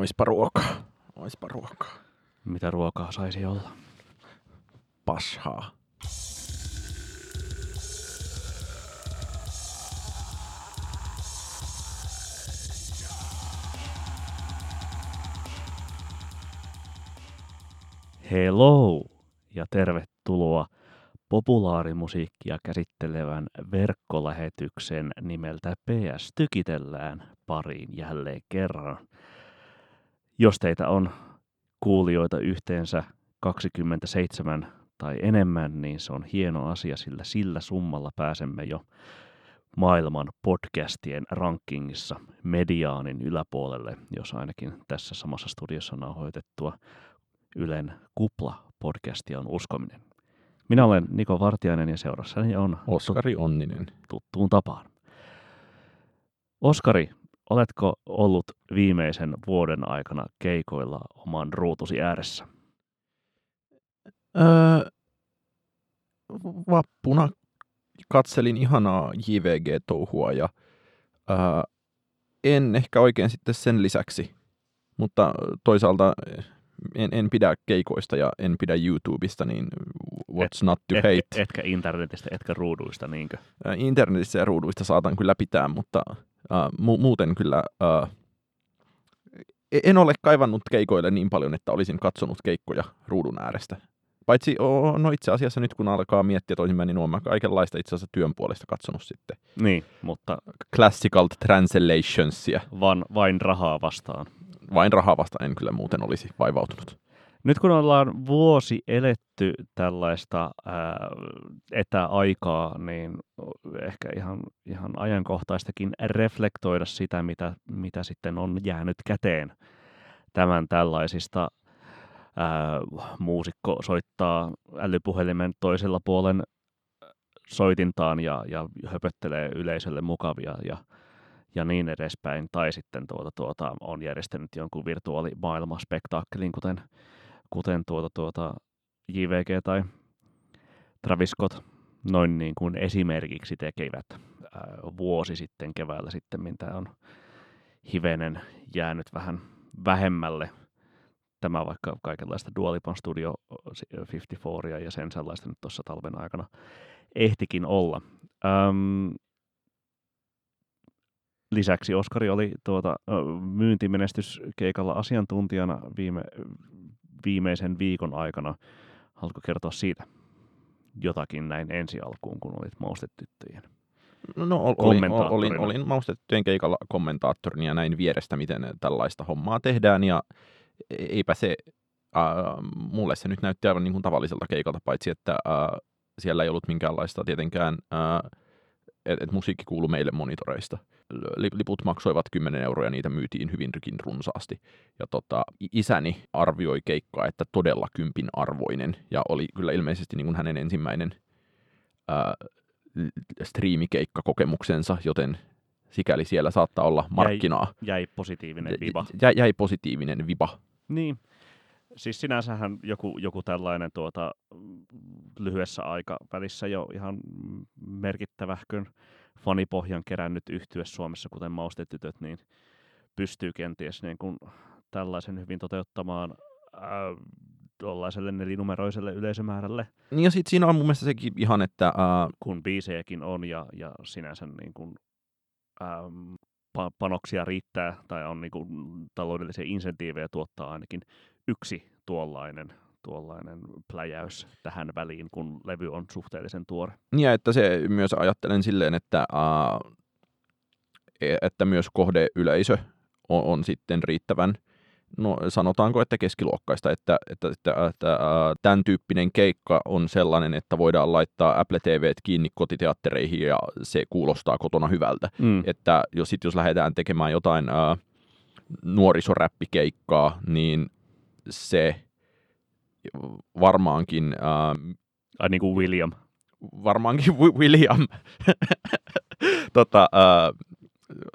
Oispa ruokaa. Mitä ruokaa saisi olla? Pashaa. Hello ja tervetuloa populaarimusiikkia käsittelevän verkkolähetyksen nimeltä PS Tykitellään pariin jälleen kerran. Jos teitä on kuulijoita yhteensä 27 tai enemmän, niin se on hieno asia, sillä summalla pääsemme jo maailman podcastien rankingissa mediaanin yläpuolelle, jos ainakin tässä samassa studiossa nauhoitettua Ylen Kupla-podcastia on uskominen. Minä olen Niko Vartiainen ja seurassani on Oskari Onninen tuttuun tapaan. Oskari, oletko ollut viimeisen vuoden aikana keikoilla oman ruutusi ääressä? Vappuna katselin ihanaa JVG-touhua ja en ehkä oikein sitten sen lisäksi, mutta toisaalta en pidä keikoista ja en pidä YouTubesta, niin what's not to hate. Etkä internetistä, etkä ruuduista, niinkö? Internetistä ja ruuduista saatan kyllä pitää, mutta muuten kyllä en ole kaivannut keikoille niin paljon, että olisin katsonut keikkoja ruudun äärestä. Paitsi no itse asiassa nyt kun alkaa miettiä toisinpäin, niin olen kaikenlaista itse asiassa työn puolesta katsonut sitten. Niin, mutta classical translationsia. Vain rahaa vastaan. Vain rahaa vasta en kyllä muuten olisi vaivautunut. Nyt kun ollaan vuosi eletty tällaista etäaikaa, niin ehkä ihan ajankohtaistakin reflektoida sitä, mitä sitten on jäänyt käteen tämän tällaisista. Muusikko soittaa älypuhelimen toisella puolen soitintaan ja höpöttelee yleisölle mukavia ja niin edespäin, tai sitten on järjestänyt jonkun virtuaalimaailmaspektaakkelin, kuten JVG tai Travis Scott noin niin kuin esimerkiksi tekivät vuosi sitten keväällä sitten, mitä on hivenen jäänyt vähän vähemmälle. Tämä vaikka kaikenlaista Dua Lipan Studio 54 ja sen sellaista nyt tuossa talven aikana ehtikin olla. Lisäksi Oskari oli myyntimenestyskeikalla asiantuntijana viimeisen viikon aikana. Haluatko kertoa siitä jotakin näin ensi alkuun, kun olit Maustetyttöjen? No, olin Maustetyttöjen keikalla kommentaattorina ja näin vierestä, miten tällaista hommaa tehdään. Ja eipä se, mulle se nyt näytti aivan niin kuin tavalliselta keikalta, paitsi että siellä ei ollut minkäänlaista tietenkään, että musiikki kuului meille monitoreista. Liput maksoivat 10 € ja niitä myytiin hyvin runsaasti. Ja isäni arvioi keikkaa, että todella 10 arvoinen, ja oli kyllä ilmeisesti niin kuin hänen ensimmäinen striimikeikkakokemuksensa, joten sikäli siellä saattaa olla markkinaa. Jäi positiivinen viba. Jäi positiivinen viba. Niin. Siis sinänsähän joku tällainen lyhyessä aikavälissä jo ihan merkittävähkön fanipohjan kerännyt yhtye Suomessa, kuten Maustetytöt, niin pystyy kenties niin kuin tällaisen hyvin toteuttamaan tuollaiselle nelinumeroiselle yleisömäärälle. Niin ja sitten siinä on mun mielestä sekin ihan, että kun biisejäkin on ja sinänsä niin kuin panoksia riittää tai on niinku taloudellisia insentiivejä tuottaa ainakin yksi tuollainen pläjäys tähän väliin, kun levy on suhteellisen tuore. Ja että se myös ajattelen silleen, että myös kohdeyleisö on sitten riittävän, no sanotaanko, että keskiluokkaista, että tämän tyyppinen keikka on sellainen, että voidaan laittaa Apple TV:t kiinni kotiteattereihin ja se kuulostaa kotona hyvältä. Että jos lähdetään tekemään jotain nuorisoräppikeikkaa, niin se varmaankin niin kuin William. Varmaankin William.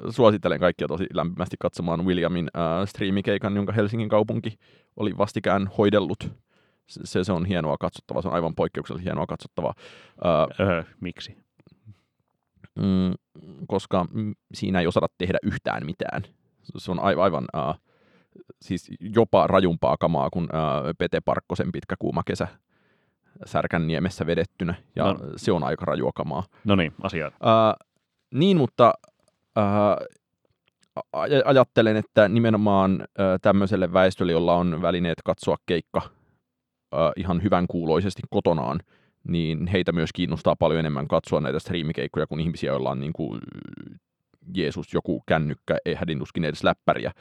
Suosittelen kaikkia tosi lämpimästi katsomaan Williamin striimikeikan, jonka Helsingin kaupunki oli vastikään hoidellut. Se on hienoa katsottavaa, se on aivan poikkeuksellisen hienoa katsottavaa. Miksi? Koska siinä ei osata tehdä yhtään mitään. Se on aivan siis jopa rajumpaa kamaa kuin Pete Parkkosen Pitkä kuuma kesä Särkänniemessä vedettynä, ja no, se on aika rajua kamaa. No niin, asiaa. Niin, mutta ajattelen, että nimenomaan tämmöiselle väestölle, jolla on välineet katsoa keikka ihan hyvän kuuloisesti kotonaan, niin heitä myös kiinnostaa paljon enemmän katsoa näitä striimikeikkoja kuin ihmisiä, joilla on niin kuin Jeesus joku kännykkä, ei hädintuskin edes läppäriä,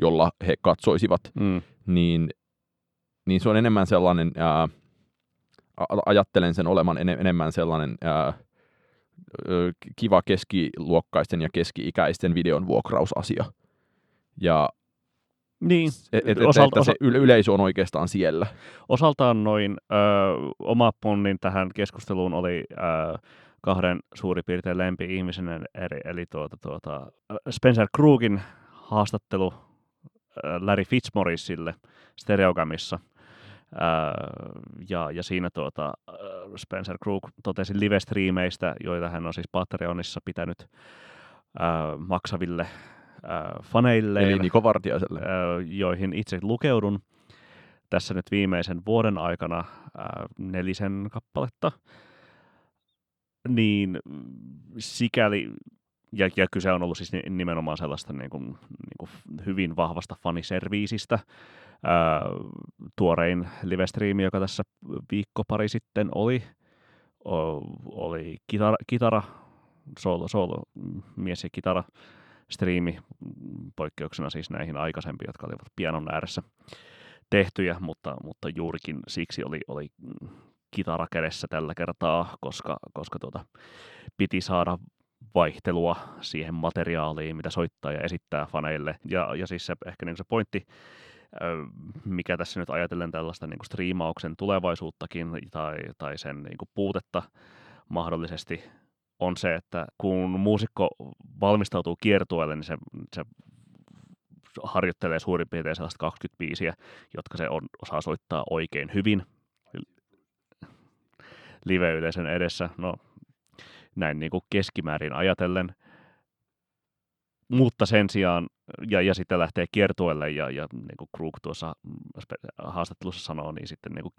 jolla he katsoisivat, niin se on enemmän sellainen, ajattelen sen olevan enemmän sellainen kiva keskiluokkaisten ja keski-ikäisten videon vuokrausasia. Ja niin. Yleisö on oikeastaan siellä. Osaltaan noin oma ponnin tähän keskusteluun oli kahden suurin piirtein lempi-ihmisenä, eli Spencer Krugin haastattelu Larry Fitzmauricelle Stereogamissa. Ja siinä Spencer Krug totesi live-striimeistä, joita hän on siis Patreonissa pitänyt maksaville faneille. Eli Niko Vartiaiselle. Joihin itse lukeudun tässä nyt viimeisen vuoden aikana 4 kappaletta. Niin sikäli, ja kyse on ollut siis nimenomaan sellaista niin kuin hyvin vahvasta faniserviisistä. Tuorein livestriimi, joka tässä viikko-pari sitten oli kitara solo mies ja kitara striimi, poikkeuksena siis näihin aikaisempiin, jotka olivat pianon ääressä tehtyjä, mutta juurikin siksi oli kitara kädessä tällä kertaa, koska piti saada vaihtelua siihen materiaaliin, mitä soittaa ja esittää faneille, ja siis se ehkä niin kuin se pointti, mikä tässä nyt ajatellen tällaista niin kuin striimauksen tulevaisuuttakin tai sen niin kuin puutetta mahdollisesti on se, että kun muusikko valmistautuu kiertueelle, niin se harjoittelee suurin piirtein sellaista 20 biisiä, jotka se osaa soittaa oikein hyvin live-yleisön edessä, no näin niin kuin keskimäärin ajatellen. Mutta sen sijaan, ja sitten lähtee kiertueelle, ja niin kuin Krug tuossa haastattelussa sanoo, niin sitten niin kuin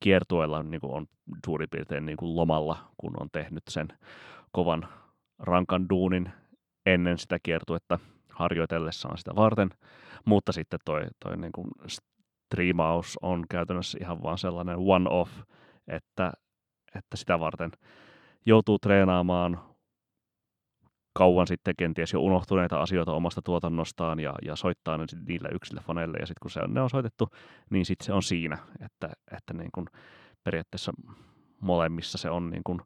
kiertueella niin kuin on suurin piirtein niin kuin lomalla, kun on tehnyt sen kovan rankan duunin ennen sitä kiertuetta harjoitellessaan sitä varten. Mutta sitten toi niin kuin striimaus on käytännössä ihan vaan sellainen one-off, että sitä varten joutuu treenaamaan kauan sitten kenties jo unohtuneita asioita omasta tuotannostaan ja soittaa ne niille yksille faneille, ja sitten kun ne on soitettu, niin sitten se on siinä, että niin kun periaatteessa molemmissa se on niin kun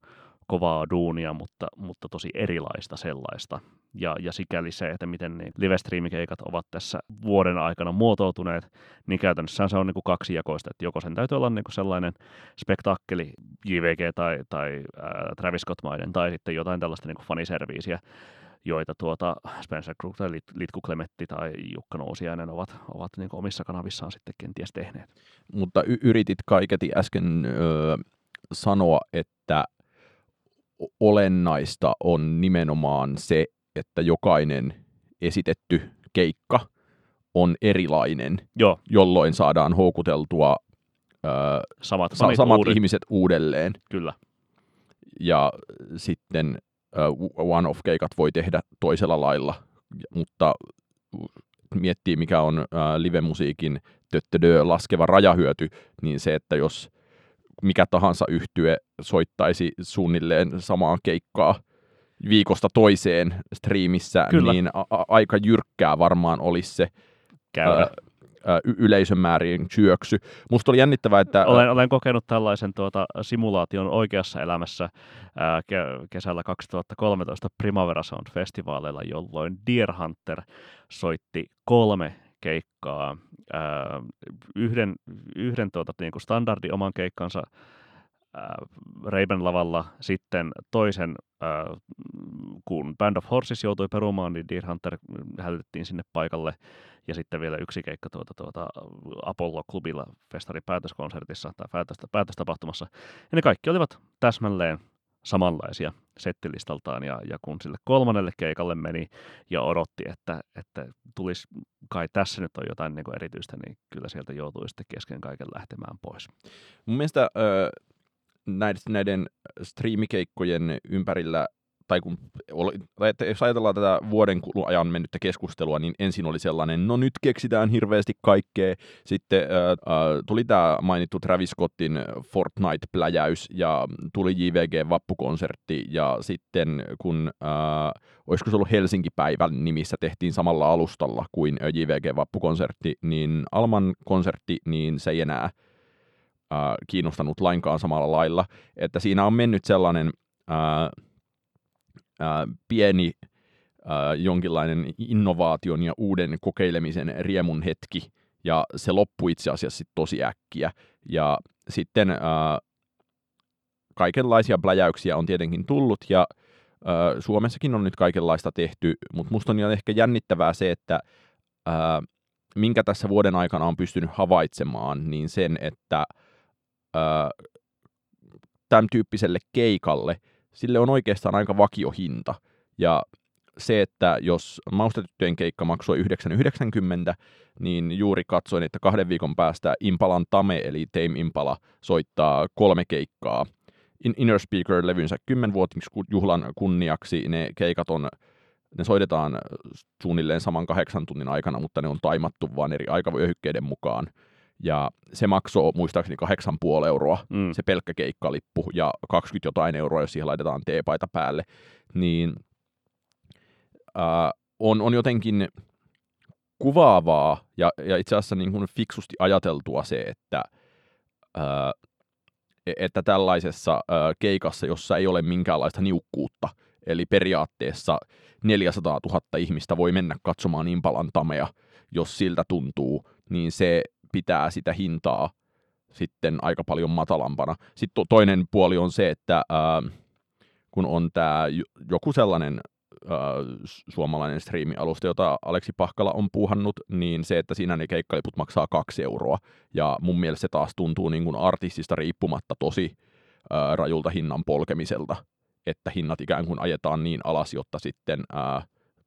kovaa duunia, mutta tosi erilaista sellaista. Ja sikäli se, että miten niin live-streamikeikat ovat tässä vuoden aikana muotoutuneet, niin käytännössä se on niin kuin kaksijakoista, että joko sen täytyy olla niin kuin sellainen spektakkeli JVG tai Travis Scott-maiden, tai sitten jotain tällaista niin kuin faniserviisiä, joita Spencer Krug tai Litku Klemetti tai Jukka Nousiainen ovat niin kuin omissa kanavissaan sitten kenties tehneet. Mutta yritit kaiketi äsken sanoa, että olennaista on nimenomaan se, että jokainen esitetty keikka on erilainen, joo, jolloin saadaan houkuteltua samat ihmiset uudelleen. Kyllä. Ja sitten one-off-keikat voi tehdä toisella lailla, mutta miettii, mikä on live-musiikin laskeva rajahyöty, niin se, että jos mikä tahansa yhtye soittaisi suunnilleen samaan keikkaa viikosta toiseen striimissä, kyllä, niin aika jyrkkää varmaan olisi se yleisön määrien syöksy. Musta oli jännittävää, että olen kokenut tällaisen simulaation oikeassa elämässä kesällä 2013 Primavera Sound -festivaaleilla, jolloin Deerhunter soitti 3 keikkaa. Yhden niin kuin standardi oman keikkansa Ray-Ban lavalla, sitten toisen, kun Band of Horses joutui perumaan, niin Deerhunter hälytettiin sinne paikalle, ja sitten vielä yksi keikka Apollo-klubilla festarin päätöskonsertissa tai päätöstapahtumassa. Ja ne kaikki olivat täsmälleen samanlaisia settilistaltaan, ja kun sille kolmannelle keikalle meni ja odotti, että tulisi kai tässä nyt on jotain niin kuin erityistä, niin kyllä sieltä joutui sitten kesken kaiken lähtemään pois. Mun mielestä näiden striimikeikkojen ympärillä, tai kun jos ajatellaan tätä vuoden ajan mennyttä keskustelua, niin ensin oli sellainen, no nyt keksitään hirveästi kaikkea. Sitten tuli tämä mainittu Travis Scottin Fortnite-pläjäys, ja tuli JVG-vappukonsertti, ja sitten kun, olisiko se ollut Helsinki-päivän nimissä, tehtiin samalla alustalla kuin JVG-vappukonsertti, niin Alman konsertti, niin se ei enää kiinnostanut lainkaan samalla lailla. Että siinä on mennyt sellainen pieni jonkinlainen innovaation ja uuden kokeilemisen riemun hetki, ja se loppui itse asiassa sit tosi äkkiä. Ja sitten kaikenlaisia pläjäyksiä on tietenkin tullut, ja Suomessakin on nyt kaikenlaista tehty, mutta musta on ehkä jännittävää se, että minkä tässä vuoden aikana on pystynyt havaitsemaan, niin sen, että tämän tyyppiselle keikalle sille on oikeastaan aika vakio hinta. Ja se, että jos Maustetyttöjen keikka maksoi 9,90, niin juuri katsoin, että 2 viikon päästä Impalan Tame, eli Tame Impala, soittaa 3 keikkaa. Inner Speaker-levynsä 10-vuotisjuhlan kunniaksi ne keikat on, ne soitetaan suunnilleen saman 8 tunnin aikana, mutta ne on taimattu vaan eri aikavyöhykkeiden mukaan. Ja se maksoi muistaakseni 8,5 euroa, se pelkkä keikkalippu, ja 20 jotain euroa, jos siihen laitetaan teepaita päälle. Niin on jotenkin kuvaavaa ja itse asiassa niin kuin fiksusti ajateltua se, että tällaisessa keikassa, jossa ei ole minkäänlaista niukkuutta, eli periaatteessa 400 000 ihmistä voi mennä katsomaan Impalan Tamea, jos siltä tuntuu, niin se pitää sitä hintaa sitten aika paljon matalampana. Sitten toinen puoli on se, että kun on tämä joku sellainen suomalainen striimialusta, jota Aleksi Pahkala on puuhannut, niin se, että siinä ne keikkaliput maksaa 2 euroa. Ja mun mielestä se taas tuntuu niin kuin artistista riippumatta tosi rajulta hinnan polkemiselta, että hinnat ikään kuin ajetaan niin alas, jotta sitten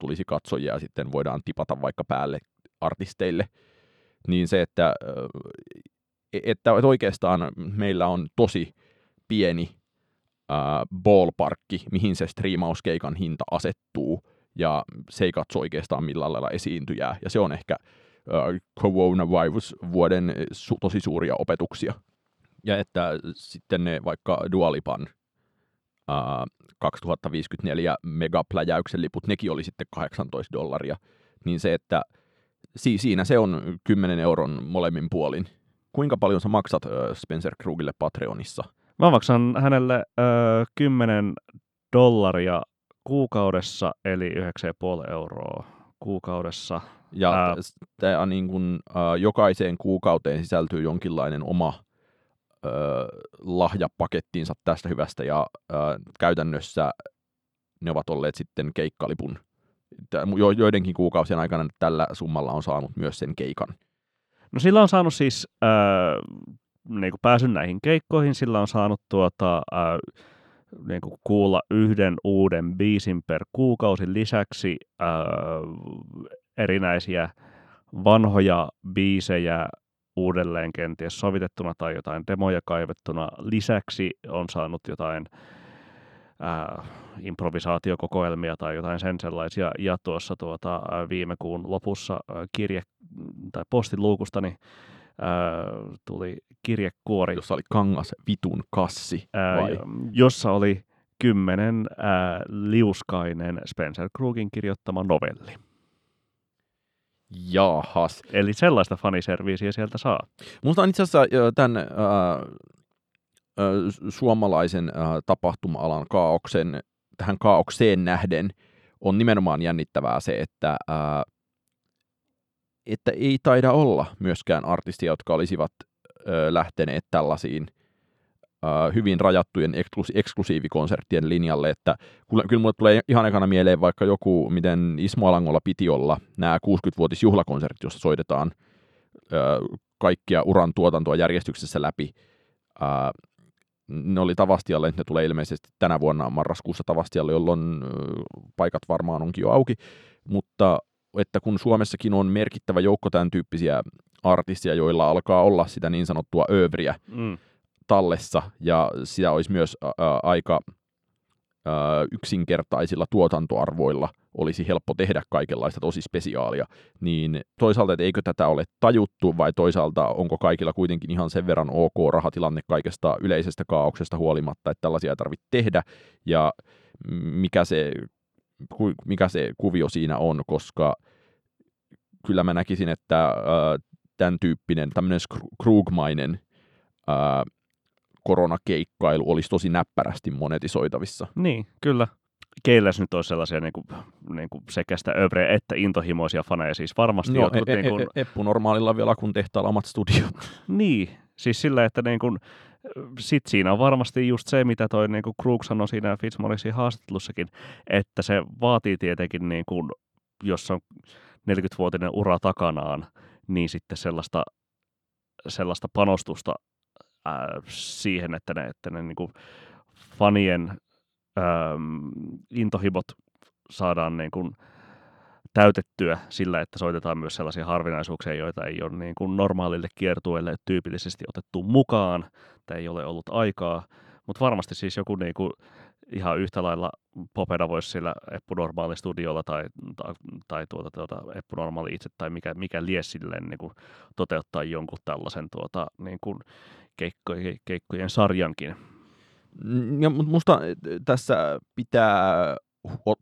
tulisi katsojia ja sitten voidaan tipata vaikka päälle artisteille. Niin se, että oikeastaan meillä on tosi pieni ballparkki, mihin se striimauskeikan hinta asettuu, ja se ei katso oikeastaan millään lailla esiintyjää, ja se on ehkä coronavirus-vuoden tosi suuria opetuksia. Ja että sitten ne vaikka Dua Lipan 2054 megapläjäyksen liput, nekin oli sitten $18, niin se, että siinä se on 10 euron molemmin puolin. Kuinka paljon sä maksat Spencer Krugille Patreonissa? Mä maksan hänelle $10 kuukaudessa, eli 9,5 euroa kuukaudessa. Ja tämä niin kun, jokaiseen kuukauteen sisältyy jonkinlainen oma lahjapakettiinsa tästä hyvästä, ja käytännössä ne ovat olleet sitten keikkalipun. Joidenkin kuukausien aikana tällä summalla on saanut myös sen keikan. No sillä on saanut siis niin kuin pääsyn näihin keikkoihin, sillä on saanut niin kuin kuulla 1 uuden biisin per kuukausi, lisäksi erinäisiä vanhoja biisejä uudelleen kenties sovitettuna tai jotain demoja kaivettuna. Lisäksi on saanut jotain improvisaatiokokoelmia tai jotain sen sellaisia, ja tuossa viime kuun lopussa kirje tai postiluukustani tuli kirjekuori, jossa oli kangas vitun kassi, jossa oli 10 liuskainen Spencer Krugin kirjoittama novelli. Jaahas. Eli sellaista faniserviisiä sieltä saa. Musta on itse asiassa tämän suomalaisen tapahtuma-alan tähän kaaukseen nähden on nimenomaan jännittävää se, että ei taida olla myöskään artisteja, jotka olisivat lähteneet tällaisiin hyvin rajattujen eksklusiivikonserttien linjalle, että kyllä mulle tulee ihan ekana mieleen vaikka joku, miten Ismo Alangolla piti olla nämä 60-vuotisjuhlakonsertit, jossa soitetaan kaikkia uran tuotantoa järjestyksessä läpi, ne oli Tavastialle, ne tulee ilmeisesti tänä vuonna marraskuussa Tavastialle, jolloin paikat varmaan onkin jo auki, mutta että kun Suomessakin on merkittävä joukko tämän tyyppisiä artisteja, joilla alkaa olla sitä niin sanottua öövriä tallessa, ja sitä olisi myös aika yksinkertaisilla tuotantoarvoilla olisi helppo tehdä kaikenlaista tosi spesiaalia, niin toisaalta, että eikö tätä ole tajuttu, vai toisaalta onko kaikilla kuitenkin ihan sen verran ok rahatilanne kaikesta yleisestä kaauksesta huolimatta, että tällaisia ei tarvitse tehdä, ja mikä se kuvio siinä on, koska kyllä mä näkisin, että tämän tyyppinen, tämmöinen Krugmainen koronakeikkailu olisi tosi näppärästi monetisoitavissa. Niin, kyllä. Keilläs nyt olisi sellaisia niin kuin sekä sitä öbreä että intohimoisia faneja siis varmasti. No, jotkut, Eppu Normaalilla vielä kun tehtailla omat studiot. Niin, siis sillä, että niin kuin, sit siinä on varmasti just se, mitä toi niin kuin Krug sanoi siinä Fitzmauricen haastattelussakin, että se vaatii tietenkin, niin kuin, jos on 40-vuotinen ura takanaan, niin sitten sellaista panostusta siihen, että ne niin kuin fanien intohimot saadaan niin kuin täytettyä sillä, että soitetaan myös sellaisia harvinaisuuksia, joita ei ole niin kuin normaalille kiertueelle tyypillisesti otettu mukaan, tai ei ole ollut aikaa, mutta varmasti siis joku niin kuin ihan yhtä lailla popena voisi sillä Eppu Normaali -studiolla tai Eppu Normaali itse tai mikä lie silleen niin kuin toteuttaa jonkun tällaisen niin kuin keikkojen sarjankin. Ja musta tässä pitää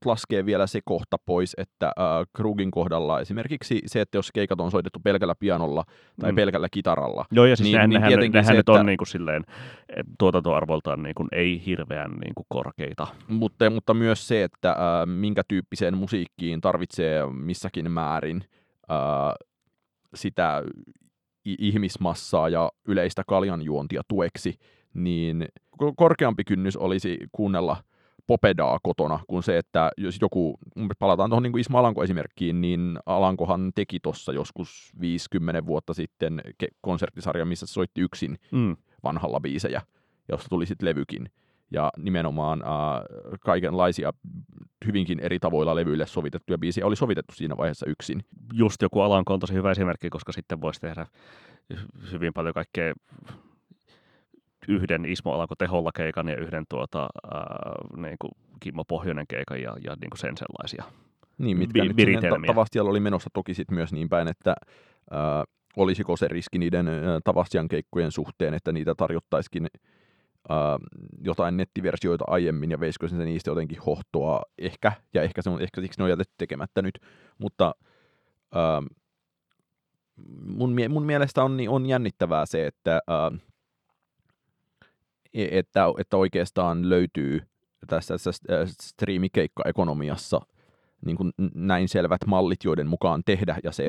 laskea vielä se kohta pois, että Krugin kohdalla esimerkiksi se, että jos keikat on soitettu pelkällä pianolla tai pelkällä kitaralla. Joo, ja siis niin, nehän se, että on niin kuin silleen tuotantoarvoltaan niin kuin ei hirveän niin kuin korkeita. Mutta myös se, että minkä tyyppiseen musiikkiin tarvitsee missäkin määrin sitä ihmismassaa ja yleistä kaljanjuontia tueksi, niin korkeampi kynnys olisi kuunnella popedaa kotona kuin se, että jos joku, palataan tuohon niin kuin Ismo Alanko-esimerkkiin, niin Alankohan teki tuossa joskus 50 vuotta sitten konserttisarja, missä se soitti yksin vanhalla biisejä, josta tuli sitten levykin. Ja nimenomaan kaikenlaisia hyvinkin eri tavoilla levyille sovitettuja biisejä oli sovitettu siinä vaiheessa yksin. Just joku Alanko on tosi hyvä esimerkki, koska sitten voisi tehdä hyvin paljon kaikkea yhden Ismo Alanko teholla keikan ja yhden niin kuin Kimmo Pohjonen keikan ja niin kuin sen sellaisia. Niin, mitkä nyt sinne Tavastialla oli menossa toki sit myös niin päin, että olisiko se riski niiden Tavastian keikkojen suhteen, että niitä tarjottaisikin jotain nettiversioita aiemmin ja veisikö se niistä jotenkin hohtoa ehkä, ja ehkä siksi ne on jätetty tekemättä nyt, mutta mun mielestä on jännittävää se, että oikeastaan löytyy tässä striimikeikka-ekonomiassa niin kuin näin selvät mallit, joiden mukaan tehdä, ja se,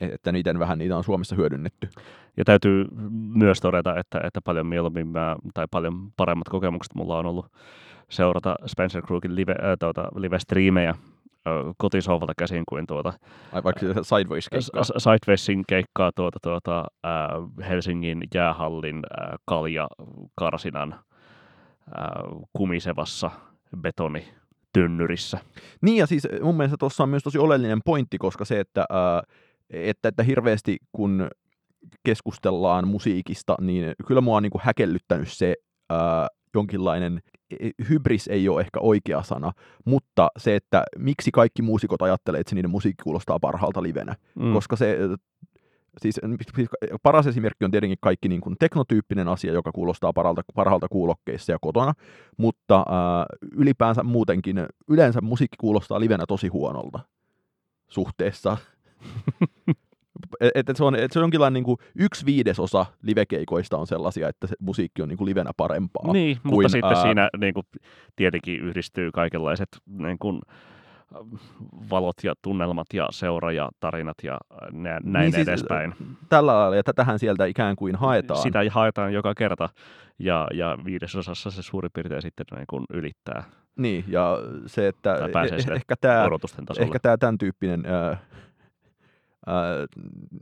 että niitä on Suomessa hyödynnetty. Ja täytyy myös todeta, että paljon mieluummin paljon paremmat kokemukset mulla on ollut seurata Spencer Krugin live-striimejä kotisohvalta käsin kuin vaikka Sidewaysin keikkaa Helsingin jäähallin kaljakarsinan kumisevassa betonitynnyrissä. Niin, ja siis mun mielestä tuossa on myös tosi oleellinen pointti, koska se, että hirveästi kun keskustellaan musiikista, niin kyllä mua on niin kuin häkellyttänyt se jonkinlainen, hybris ei ole ehkä oikea sana, mutta se, että miksi kaikki muusikot ajattelee, että se niiden musiikki kuulostaa parhaalta livenä, koska se, siis paras esimerkki on tietenkin kaikki niin kuin teknotyyppinen asia, joka kuulostaa parhaalta kuulokkeissa ja kotona, mutta ylipäänsä muutenkin, yleensä musiikki kuulostaa livenä tosi huonolta suhteessa. Se on jonkinlainen niin kuin 1/5 livekeikoista on sellaisia, että se musiikki on niin kuin livenä parempaa. Niin, kuin, mutta sitten siinä niin kuin tietenkin yhdistyy kaikenlaiset niin kuin valot ja tunnelmat ja seura ja tarinat ja näin niin edespäin. Siis, tällä lailla, ja tätähän sieltä ikään kuin haetaan. Sitä haetaan joka kerta, ja 5/10 se suurin piirtein sitten niin kuin ylittää. Niin, ja se, että ehkä tämä tämän tyyppinen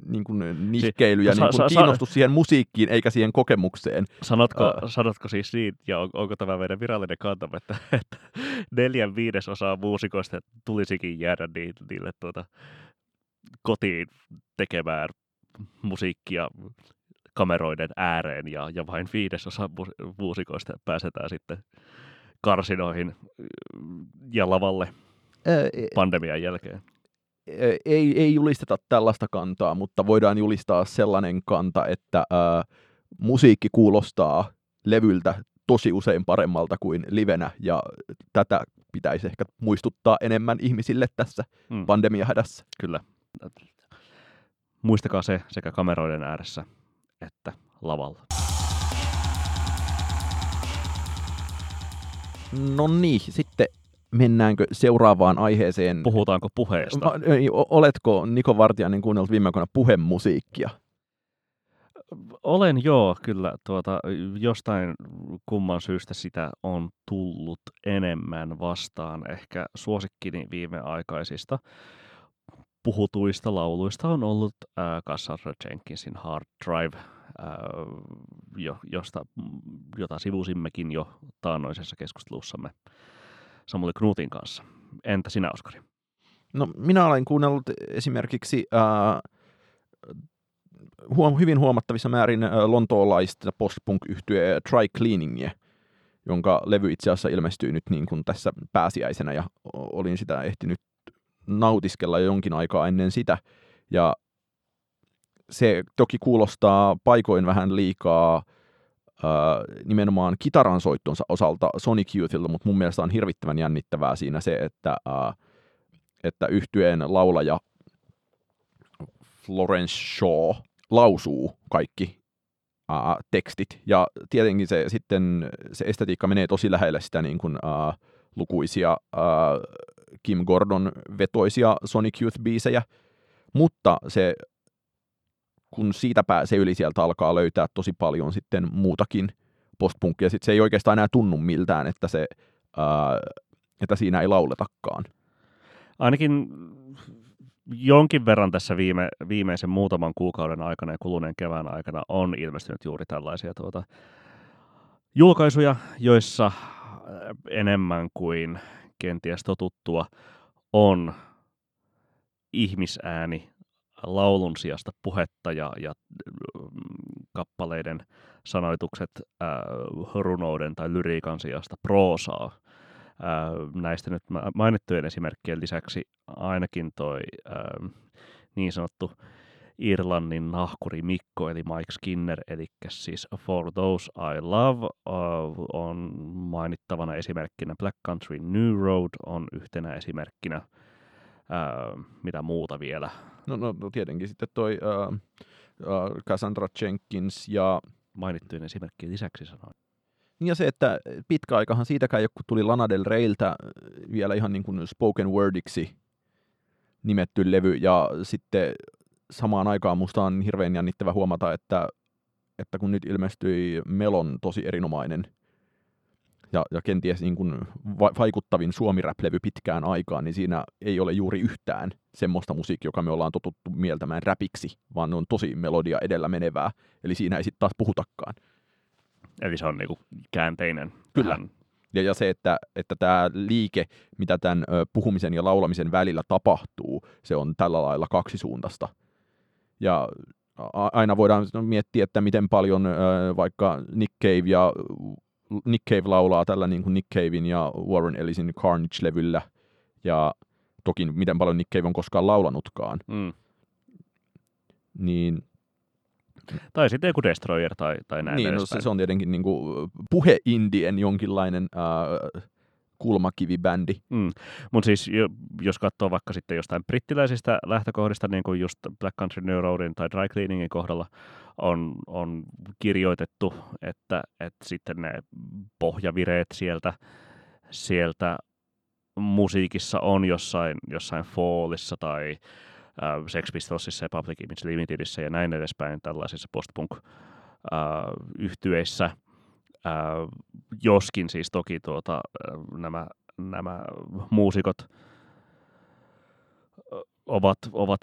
niin kuin nihkeily ja niin kuin kiinnostus siihen musiikkiin eikä siihen kokemukseen. Sanotko siis niin, ja onko tämä meidän virallinen kantamme, että 4/5 muusikoista tulisikin jäädä niille kotiin tekemään musiikkia kameroiden ääreen, ja vain 5% muusikoista pääsetään sitten karsinoihin ja lavalle pandemian jälkeen? Ei julisteta tällaista kantaa, mutta voidaan julistaa sellainen kanta, että musiikki kuulostaa levyltä tosi usein paremmalta kuin livenä, ja tätä pitäisi ehkä muistuttaa enemmän ihmisille tässä pandemiahädässä. Kyllä. Muistakaa se sekä kameroiden ääressä että lavalla. No niin, sitten mennäänkö seuraavaan aiheeseen? Puhutaanko puheesta? Oletko Niko Vartiainen kuunnellut viime aikoina puhemusiikkia? Olen joo, kyllä. Jostain kumman syystä sitä on tullut enemmän vastaan. Ehkä suosikkini viimeaikaisista puhutuista lauluista on ollut Cassandra Jenkinsin Hard Drive, jota sivusimmekin jo taannoisessa keskustelussamme Samuli Knutin kanssa. Entä sinä, Oskari? No, minä olen kuunnellut esimerkiksi hyvin huomattavissa määrin lontoolaista postpunk-yhtye Dry Cleaningia, jonka levy itse asiassa ilmestyy nyt niin kuin tässä pääsiäisenä, ja olin sitä ehtinyt nautiskella jo jonkin aikaa ennen sitä. Ja se toki kuulostaa paikoin vähän liikaa nimenomaan kitaransoittonsa osalta Sonic Youthilta, mutta mun mielestä on hirvittävän jännittävää siinä se, että yhtyeen laulaja Florence Shaw lausuu kaikki tekstit. Ja tietenkin se estetiikka menee tosi lähelle sitä niin kuin, lukuisia Kim Gordon-vetoisia Sonic Youth-biisejä, mutta se kun siitä pääsee yli, sieltä alkaa löytää tosi paljon sitten muutakin postpunkia. Sitten se ei oikeastaan enää tunnu miltään, että siinä ei lauletakaan. Ainakin jonkin verran tässä viimeisen muutaman kuukauden aikana ja kuluneen kevään aikana on ilmestynyt juuri tällaisia julkaisuja, joissa enemmän kuin kenties totuttua on ihmisääni laulun sijasta puhetta ja kappaleiden sanoitukset runouden tai lyriikan sijasta proosaa. Näistä nyt mainittujen esimerkkien lisäksi ainakin toi niin sanottu Irlannin nahkuri Mikko eli Mike Skinner, eli siis For Those I Love on mainittavana esimerkkinä. Black Country New Road on yhtenä esimerkkinä. Mitä muuta vielä? No tietenkin sitten toi Cassandra Jenkins ja mainittujen esimerkkien lisäksi sanoin. Ja se, että pitkä aikahan siitäkään joku tuli Lana Del Reyltä vielä ihan niin kuin spoken wordiksi nimetty levy, ja sitten samaan aikaan musta on hirveän jännittävä huomata, että kun nyt ilmestyi Melon tosi erinomainen ja kenties niin kuin vaikuttavin suomi-rap-levy pitkään aikaan, niin siinä ei ole juuri yhtään semmoista musiikkia, joka me ollaan totuttu mieltämään räpiksi, vaan ne on tosi melodia edellä menevää, eli siinä ei sitten taas puhutakaan. Eli se on niinku käänteinen. Kyllä. Ja se, että tämä liike, mitä tämän puhumisen ja laulamisen välillä tapahtuu, se on tällä lailla kaksisuuntaista. Ja aina voidaan miettiä, että miten paljon vaikka Nick Cave laulaa tällä niin kuin Nick Cavein ja Warren Ellisin Carnage-levyllä, ja toki miten paljon Nick Cave on koskaan laulanutkaan. Mm. Niin. Tai sitten joku Destroyer tai näin niin, edespäin. No, se on tietenkin niin kuin puhe-indien jonkinlainen kulmakivibändi. Mm. Mutta siis jos katsoo vaikka sitten jostain brittiläisistä lähtökohdista, niin kuin just Black Country New Roadin tai Dry Cleaningin kohdalla on kirjoitettu, että sitten ne pohjavireet sieltä musiikissa on jossain Fallissa tai Sex Pistolsissa ja Public Image Limitedissä ja näin edespäin tällaisissa postpunk-yhtyeissä. Joskin siis toki nämä muusikot ovat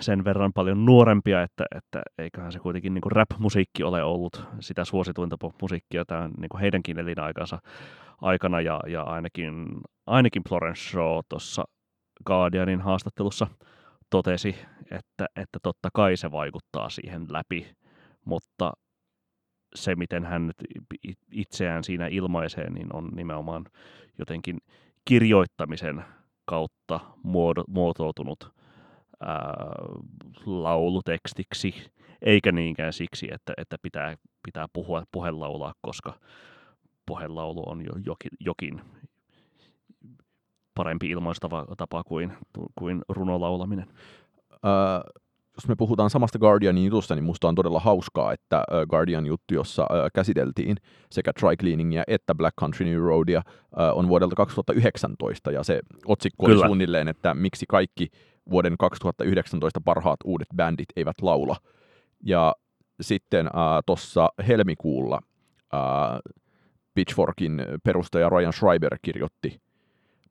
sen verran paljon nuorempia, että eiköhän se kuitenkin niin kuin rap-musiikki ole ollut sitä suosituinta musiikkia tämän niin kuin heidänkin elinaikansa aikana, ja ainakin Florence Shaw tuossa Guardianin haastattelussa totesi, että totta kai se vaikuttaa siihen läpi, mutta se, miten hän nyt itseään siinä ilmaisee, niin on nimenomaan jotenkin kirjoittamisen kautta muotoutunut laulutekstiksi, eikä niinkään siksi, että pitää puhelaulaa, koska puhelaulu on jokin parempi ilmaistava tapa kuin runolaulaminen. Jos me puhutaan samasta Guardianin jutusta, niin musta on todella hauskaa, että Guardian-juttu, jossa käsiteltiin sekä Dry Cleaningia että Black Country New Roadia, on vuodelta 2019, ja se otsikko oli suunnilleen, että miksi kaikki vuoden 2019 parhaat uudet bändit eivät laula. Ja sitten tuossa helmikuulla Pitchforkin perustaja Ryan Schreiber kirjoitti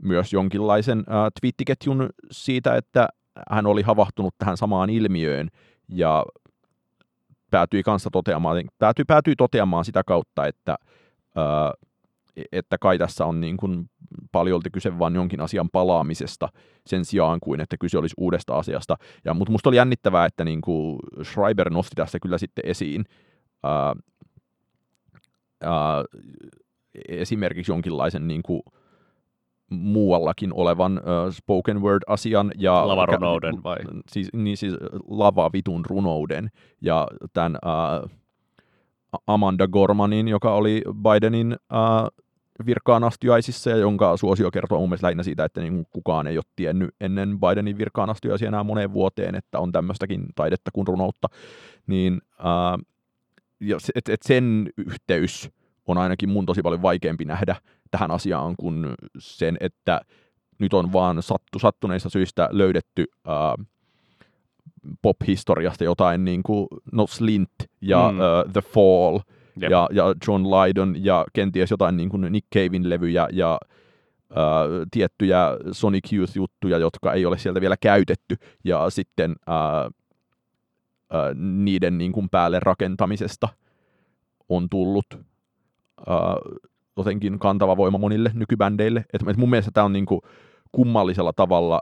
myös jonkinlaisen twiittiketjun siitä, että hän oli havahtunut tähän samaan ilmiöön ja päätyi toteamaan sitä kautta, että kai tässä on niin kuin paljolti kyse vain jonkin asian palaamisesta sen sijaan kuin, että kyse olisi uudesta asiasta. Mutta musta oli jännittävää, että niin kuin Schreiber nosti tässä kyllä sitten esiin esimerkiksi jonkinlaisen niin kuin muuallakin olevan spoken word-asian ja lavarunouden vai? Siis lavavitun runouden ja tämän Amanda Gormanin, joka oli Bidenin virkaanastujaisissa ja jonka suosio kertoo mun mielestä lähinnä siitä, että niin kukaan ei ole tiennyt ennen Bidenin virkaanastujaisia enää moneen vuoteen, että on tämmöistäkin taidetta kuin runoutta, niin sen yhteys on ainakin mun tosi paljon vaikeampi nähdä tähän asiaan kuin sen, että nyt on vaan sattuneista syistä löydetty pop-historiasta jotain niin kuin Slint ja The Fall ja John Lydon ja kenties jotain niin kuin Nick Caven levyjä ja tiettyjä Sonic Youth-juttuja, jotka ei ole sieltä vielä käytetty, ja sitten niiden niin kuin päälle rakentamisesta on tullut jotenkin kantava voima monille nykybändeille. Et mun mielestä tämä on niinku kummallisella tavalla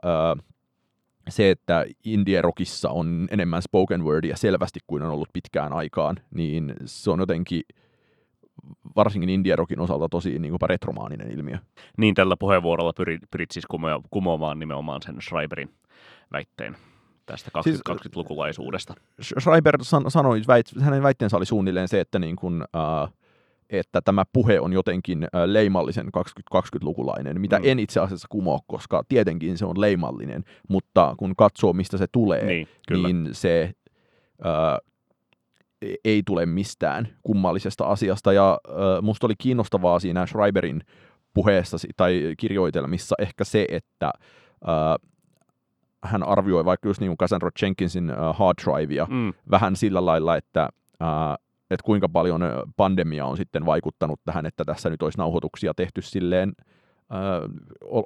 se, että indie-rockissa on enemmän spoken wordia selvästi kuin on ollut pitkään aikaan, niin se on jotenkin varsinkin indie-rockin osalta tosi niinku retromaaninen ilmiö. Niin tällä puheenvuorolla pyrit siis kumoamaan nimenomaan sen Schreiberin väitteen tästä 2020-lukulaisuudesta. Schreiber sanoi, hänen väitteensä oli suunnilleen se, että niin kuin että tämä puhe on jotenkin leimallisen 2020-lukulainen, mitä en itse asiassa kumoa, koska tietenkin se on leimallinen, mutta kun katsoo, mistä se tulee, niin se ei tule mistään kummallisesta asiasta. Ja musta oli kiinnostavaa siinä Schreiberin puheessa tai kirjoitelmissa ehkä se, että hän arvioi vaikka just niin kuin Cassandra Jenkinsin Hard Drivea vähän sillä lailla, että kuinka paljon pandemia on sitten vaikuttanut tähän, että tässä nyt olisi nauhoituksia tehty silleen,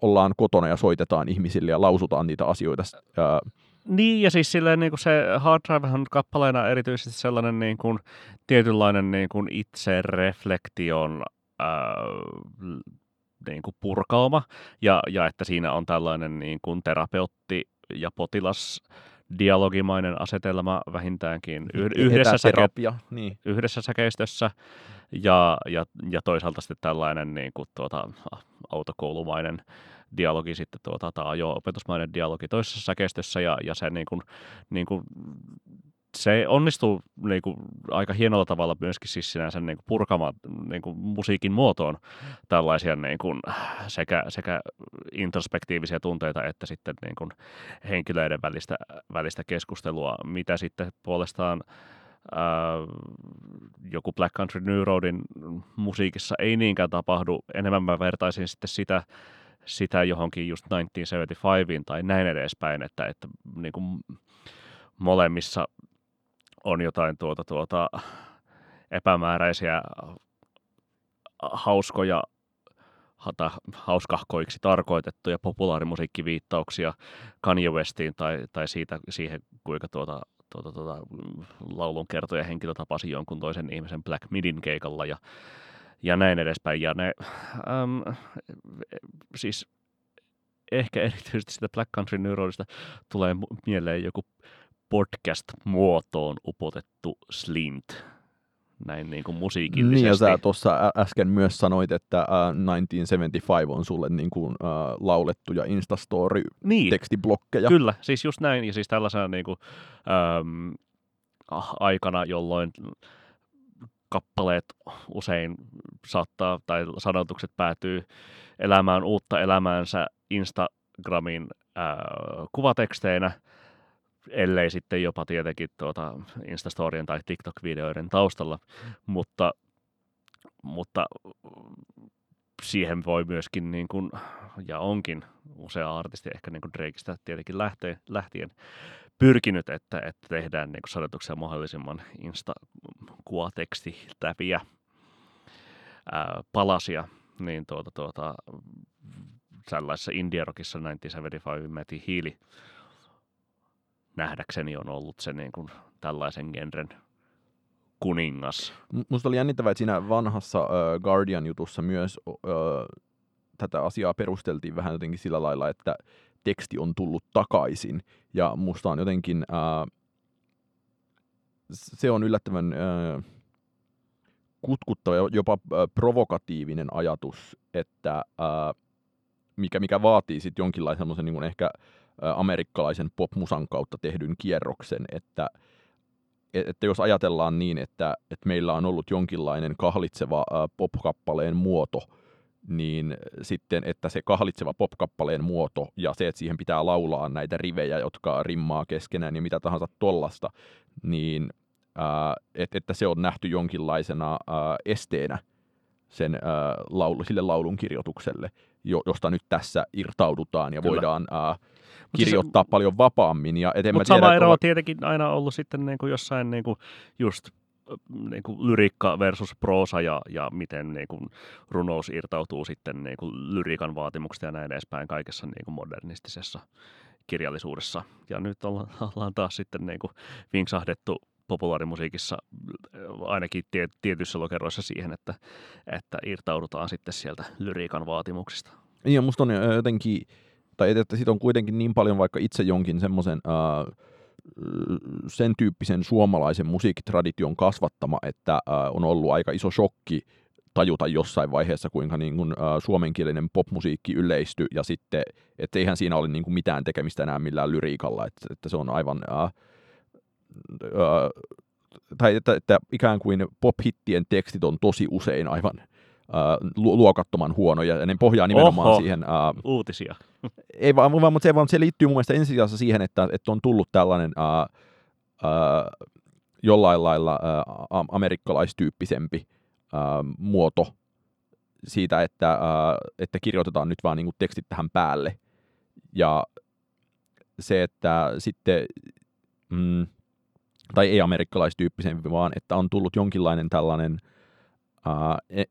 ollaan kotona ja soitetaan ihmisille ja lausutaan niitä asioita. Niin, ja siis silleen niin kuin se Hard Drive on kappaleena erityisesti sellainen niin kuin tietynlainen niin kuin itsereflektion niin kuin purkauma, ja että siinä on tällainen niin kuin terapeutti ja potilas dialogimainen asetelma vähintäänkin yhdessä säkeistössä, ja toisaalta sitten tällainen niin kuin autokoulumainen dialogi sitten tai ajo-opetusmainen dialogi toisessa säkeistössä, ja se niin kuin se onnistuu niin kuin aika hienolla tavalla myöskin siis sinänsä niin kuin purkamaan niin kuin musiikin muotoon tällaisia niin kuin sekä introspektiivisia tunteita että sitten niin kuin henkilöiden välistä keskustelua, mitä sitten puolestaan joku Black Country New Roadin musiikissa ei niinkään tapahdu. Enemmän mä vertaisin sitten sitä johonkin just 1975:iin tai näin edespäin, että niin kuin molemmissa on jotain epämääräisiä hauskoja hauskahkoiksi tarkoitettuja populaarimusiikkiviittauksia Kanye Westiin tai siihen, kuinka laulunkertoja henkilö tapasi jonkun toisen ihmisen Black Midin keikalla ja näin edespäin. Ja ne, siis ehkä erityisesti sitä Black Country New Roadista tulee mieleen joku podcast-muotoon upotettu Slint. Näin niin kuin musiikillisesti. Niin, ja sä tuossa äsken myös sanoit, että 1975 on sulle niin kuin, laulettuja Instastory-tekstiblokkeja. Niin, kyllä, siis just näin. Ja siis tällaisena niin kuin, aikana, jolloin kappaleet usein saattaa, tai sanotukset päätyy elämään uutta elämäänsä Instagramin kuvateksteinä, ellei sitten jopa tietenkin Instastorien tai TikTok-videoiden taustalla, mutta siihen voi myöskin, niin kuin, ja onkin usea artisti ehkä niin kuin Drakeista tietenkin lähtien pyrkinyt, että tehdään niin kuin sanotuksia mahdollisimman Insta-kuvatekstitäviä palasia, niin sellaisessa indie-rockissa 1975 Matti Hiili nähdäkseni on ollut se niin kuin tällaisen genren kuningas. Musta oli jännittävää, että siinä vanhassa Guardian-jutussa myös tätä asiaa perusteltiin vähän jotenkin sillä lailla, että teksti on tullut takaisin. Ja musta on jotenkin, se on yllättävän kutkuttava, jopa provokatiivinen ajatus, että mikä vaatii sitten jonkinlaisen semmoisen niin kuin ehkä amerikkalaisen popmusan kautta tehdyn kierroksen, että jos ajatellaan niin, että meillä on ollut jonkinlainen kahlitseva popkappaleen muoto, niin sitten, että se kahlitseva popkappaleen muoto ja se, että siihen pitää laulaa näitä rivejä, jotka rimmaa keskenään ja mitä tahansa tollasta, niin että se on nähty jonkinlaisena esteenä sen sille laulun kirjoitukselle, josta nyt tässä irtaudutaan ja voidaan kirjoittaa paljon vapaammin. Mutta sama ero on tietenkin aina ollut sitten niin kuin jossain niin kuin just niin kuin lyriikka versus proosa ja miten niin kuin runous irtautuu sitten niin kuin lyriikan vaatimuksista ja näin edespäin kaikessa niin kuin modernistisessa kirjallisuudessa. Ja nyt ollaan taas sitten niin kuin vinksahdettu populaarimusiikissa ainakin tietyissä lokeroissa siihen, että irtaudutaan sitten sieltä lyriikan vaatimuksista. Ja musta on jotenkin, tai että sit on kuitenkin niin paljon vaikka itse jonkin semmoisen sen tyyppisen suomalaisen musiikkitradition kasvattama, että on ollut aika iso shokki tajuta jossain vaiheessa, kuinka niin kuin, suomenkielinen popmusiikki yleistyi, ja sitten, että eihän siinä ole niin kuin mitään tekemistä enää millään lyriikalla, että se on aivan tai että ikään kuin pop-hittien tekstit on tosi usein aivan luokattoman huonoja, ja ne pohjaa nimenomaan siihen. Uutisia. Ei vaan, mutta se liittyy mun mielestä ensisijassa siihen, että on tullut tällainen jollain lailla amerikkalaistyyppisempi muoto siitä, että kirjoitetaan nyt vaan niin kuin tekstit tähän päälle. Ja se, että sitten tai ei amerikkalaistyyppisempi, vaan että on tullut jonkinlainen tällainen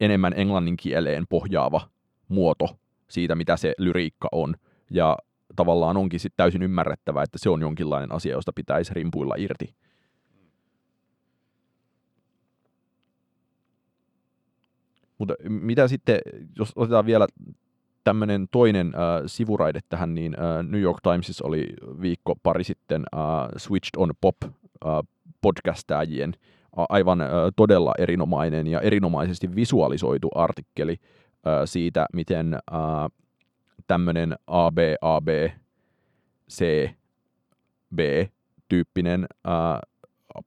enemmän englannin kieleen pohjaava muoto siitä, mitä se lyriikka on. Ja tavallaan onkin sitten täysin ymmärrettävä, että se on jonkinlainen asia, josta pitäisi rimpuilla irti. Mutta mitä sitten, jos otetaan vielä tämmöinen toinen sivuraide tähän, niin New York Timesissa oli viikko pari sitten Switched on Pop podcastaajien aivan todella erinomainen ja erinomaisesti visualisoitu artikkeli siitä, miten tämmöinen ABABCB-tyyppinen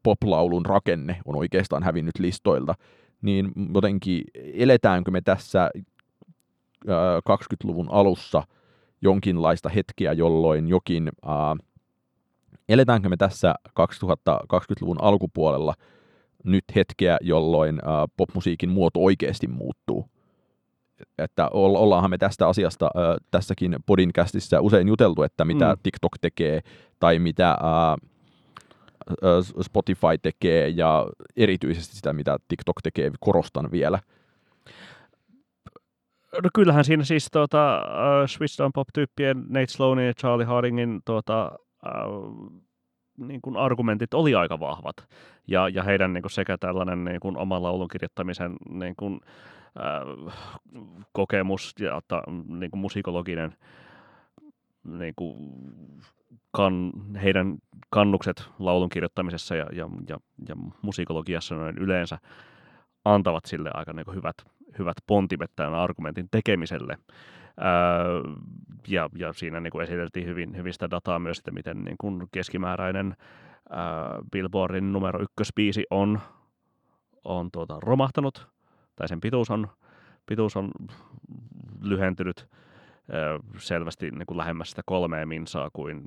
poplaulun rakenne on oikeastaan hävinnyt listoilta, niin jotenkin eletäänkö me tässä 20-luvun alussa jonkinlaista hetkeä, jolloin jokin eletäänkö me tässä 2020-luvun alkupuolella nyt hetkeä, jolloin popmusiikin muoto oikeasti muuttuu? Että ollaanhan me tästä asiasta tässäkin podcastissa usein juteltu, että mitä TikTok tekee tai mitä Spotify tekee, ja erityisesti sitä, mitä TikTok tekee, korostan vielä. No kyllähän siinä siis Switchdown Pop-tyyppien Nate Sloanin ja Charlie Hardingin niin kuin argumentit oli aika vahvat. Ja heidän niin kuin sekä tällainen niin kuin oman laulun kirjoittamisen niin kuin, kokemus ja niin kuin musikologinen niin kuin heidän kannukset laulun kirjoittamisessa ja musikologiassa noin yleensä antavat sille aika niin kuin hyvät pontimet tämän argumentin tekemiselle. Ja siinä niin kuin esiteltiin hyvin sitä dataa myös, että miten niin kuin keskimääräinen Billboardin numero 1-biisi on romahtanut, tai sen pituus on lyhentynyt selvästi niin kuin lähemmäs sitä 3 minsaa kuin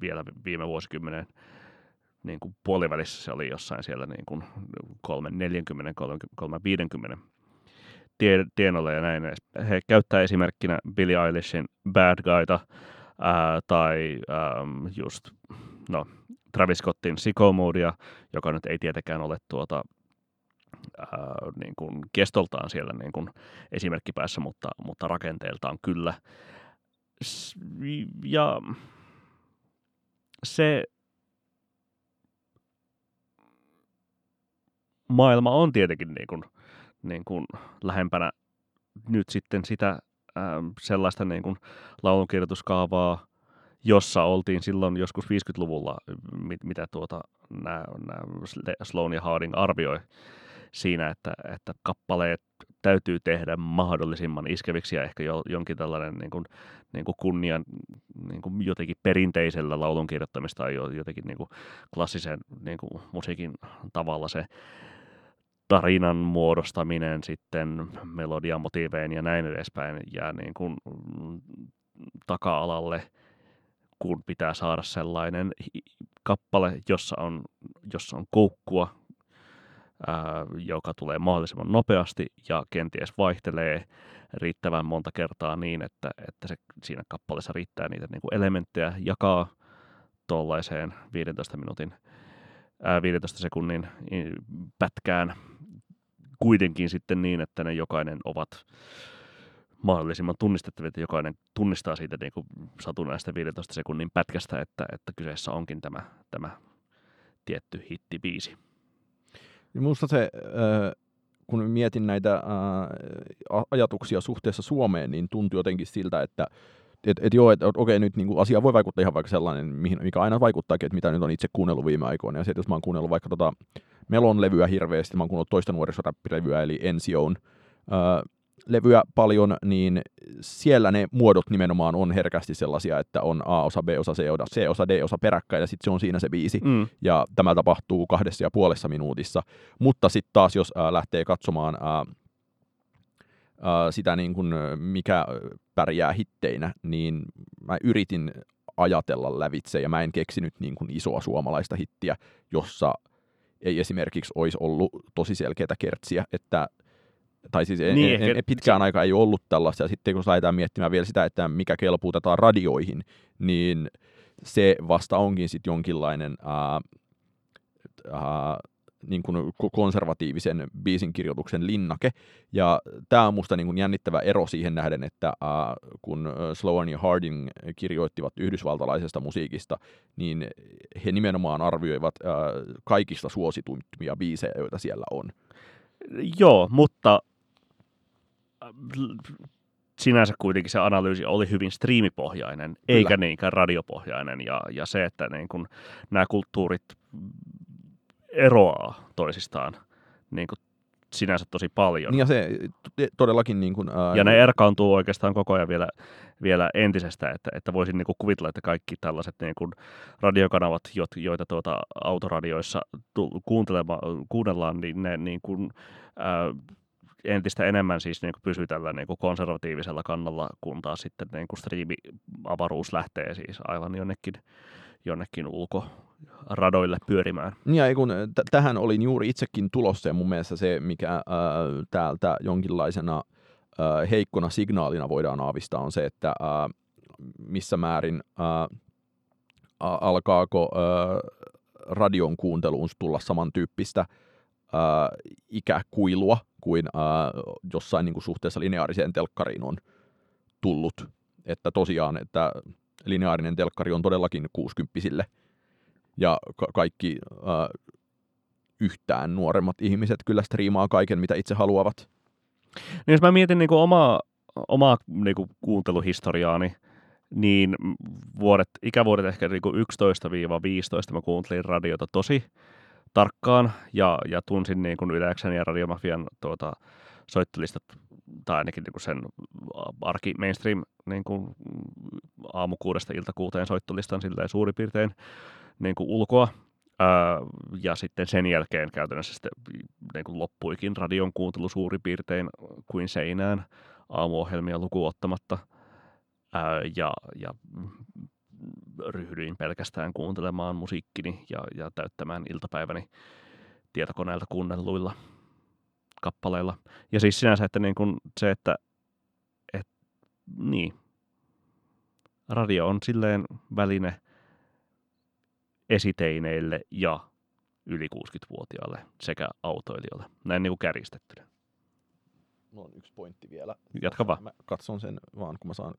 vielä viime vuosikymmenen niin kuin puolivälissä se oli jossain siellä niin kuin 3.40, 3.50 tienoilla ja näin. He käyttää esimerkkinä Billie Eilishin Bad Guyta tai just Travis Scottin Sicko Modea, joka nyt ei tietenkään ole niin kuin kestoltaan siellä niin kuin esimerkki päässä, mutta rakenteeltaan kyllä. Ja se maailma on tietenkin niin kuin lähempänä nyt sitten sitä sellaista niin kuin laulunkirjoituskaavaa, jossa oltiin silloin joskus 50-luvulla, mitä nämä Sloan ja Harding arvioi siinä, että kappaleet täytyy tehdä mahdollisimman iskeviksi ja ehkä jonkin tällainen niin kuin kunnian niin kuin jotenkin perinteisellä laulun kirjoittamista tai jotenkin niin kuin klassisen niin kuin musiikin tavalla se tarinan muodostaminen sitten melodian, motiiveen ja näin edespäin jää niin kuin taka-alalle, kun pitää saada sellainen kappale, jossa on koukkua, joka tulee mahdollisimman nopeasti ja kenties vaihtelee riittävän monta kertaa niin, että se siinä kappaleessa riittää niitä niin kuin elementtejä jakaa tuollaiseen 15 sekunnin pätkään kuitenkin sitten niin, että ne jokainen ovat mahdollisimman tunnistettavia, että jokainen tunnistaa siitä niin kuin satunnaista 15 sekunnin pätkästä, että kyseessä onkin tämä tietty hittibiisi. Minusta se, kun mietin näitä ajatuksia suhteessa Suomeen, niin tuntuu jotenkin siltä, että okei, nyt niin kuin asia voi vaikuttaa ihan vaikka sellainen, mikä aina vaikuttaakin, että mitä nyt on itse kuunnellut viime aikoina. Ja se, että jos mä oon kuunnellut vaikka Melon levyä hirveästi, mä oon kuunnellut toista nuorisoräppilevyä, eli Ension levyä paljon, niin siellä ne muodot nimenomaan on herkästi sellaisia, että on A-osa, B-osa, C-osa, D-osa peräkkäin, ja sitten se on siinä se biisi. Mm. Ja tämä tapahtuu 2,5 minuutissa. Mutta sitten taas, jos lähtee katsomaan sitä, niin kun, mikä pärjää hitteinä, niin mä yritin ajatella lävitse, ja mä en keksinyt niin kun isoa suomalaista hittiä, jossa ei esimerkiksi olisi ollut tosi selkeätä kertsiä, että tai siis pitkään aikaa ei ollut tällaista, ja sitten kun lähdetään miettimään vielä sitä, että mikä kelpuutetaan radioihin, niin se vasta onkin sitten jonkinlainen niin kuin konservatiivisen biisinkirjoituksen linnake, ja tämä on musta niin kuin jännittävä ero siihen nähden, että kun Sloan ja Harding kirjoittivat yhdysvaltalaisesta musiikista, niin he nimenomaan arvioivat kaikista suosituimpia biisejä, joita siellä on. Joo, mutta sinänsä kuitenkin se analyysi oli hyvin striimipohjainen, kyllä, eikä niinkään radiopohjainen, ja se, että niin kun nämä kulttuurit eroaa toisistaan niin kun sinänsä tosi paljon. Niin ja se todellakin niin kun, ja ne erkaantuu oikeastaan koko ajan vielä entisestä, että voisin niin kun kuvitella, että kaikki tällaiset niin kun radiokanavat, joita autoradioissa kuunnellaan, niin ne niin kun, entistä enemmän siis niin kun pysyy tällä niin kun konservatiivisella kannalla, kun taas sitten niin kun striimiavaruus lähtee siis aivan jonnekin ulkoradoille pyörimään. Ja kun tähän olin juuri itsekin tulossa, ja mun mielestä se, mikä täältä jonkinlaisena heikkona signaalina voidaan aavistaa, on se, että missä määrin alkaako radion kuunteluun tulla samantyyppistä ikäkuilua kuin jossain niin kuin suhteessa lineaariseen telkkariin on tullut. Että tosiaan, että lineaarinen telkkari on todellakin 60-sille ja kaikki yhtään nuoremmat ihmiset kyllä striimaa kaiken, mitä itse haluavat. No jos mä mietin niin kuin omaa niin kuin kuunteluhistoriaani, niin ikävuodet ehkä niin kuin 11-15 mä kuuntelin radiota tosi tarkkaan ja tunsin niin kuin Yleksen ja Radiomafian soittolistat tai ainakin niin kuin sen arki mainstream niin kuin aamu 6-ilta 6 soittolistan silleen suurin piirtein niin kuin ulkoa. Ja sitten sen jälkeen käytännössä sitten, niin kuin loppuikin radion kuuntelu suurin piirtein kuin seinään aamuohjelmia lukuun ottamatta. Ja ryhdyin pelkästään kuuntelemaan musiikkini ja täyttämään iltapäiväni tietokoneelta kuunnelluilla kappaleilla. Ja siis sinänsä, että niin kuin se, että niin, radio on silleen väline esiteineille ja yli 60-vuotiaille sekä autoilijoille. Näin niin kuin kärjistettynä. Mulla on yksi pointti vielä. Jatka vaan. Mä katson sen vaan, kun mä saan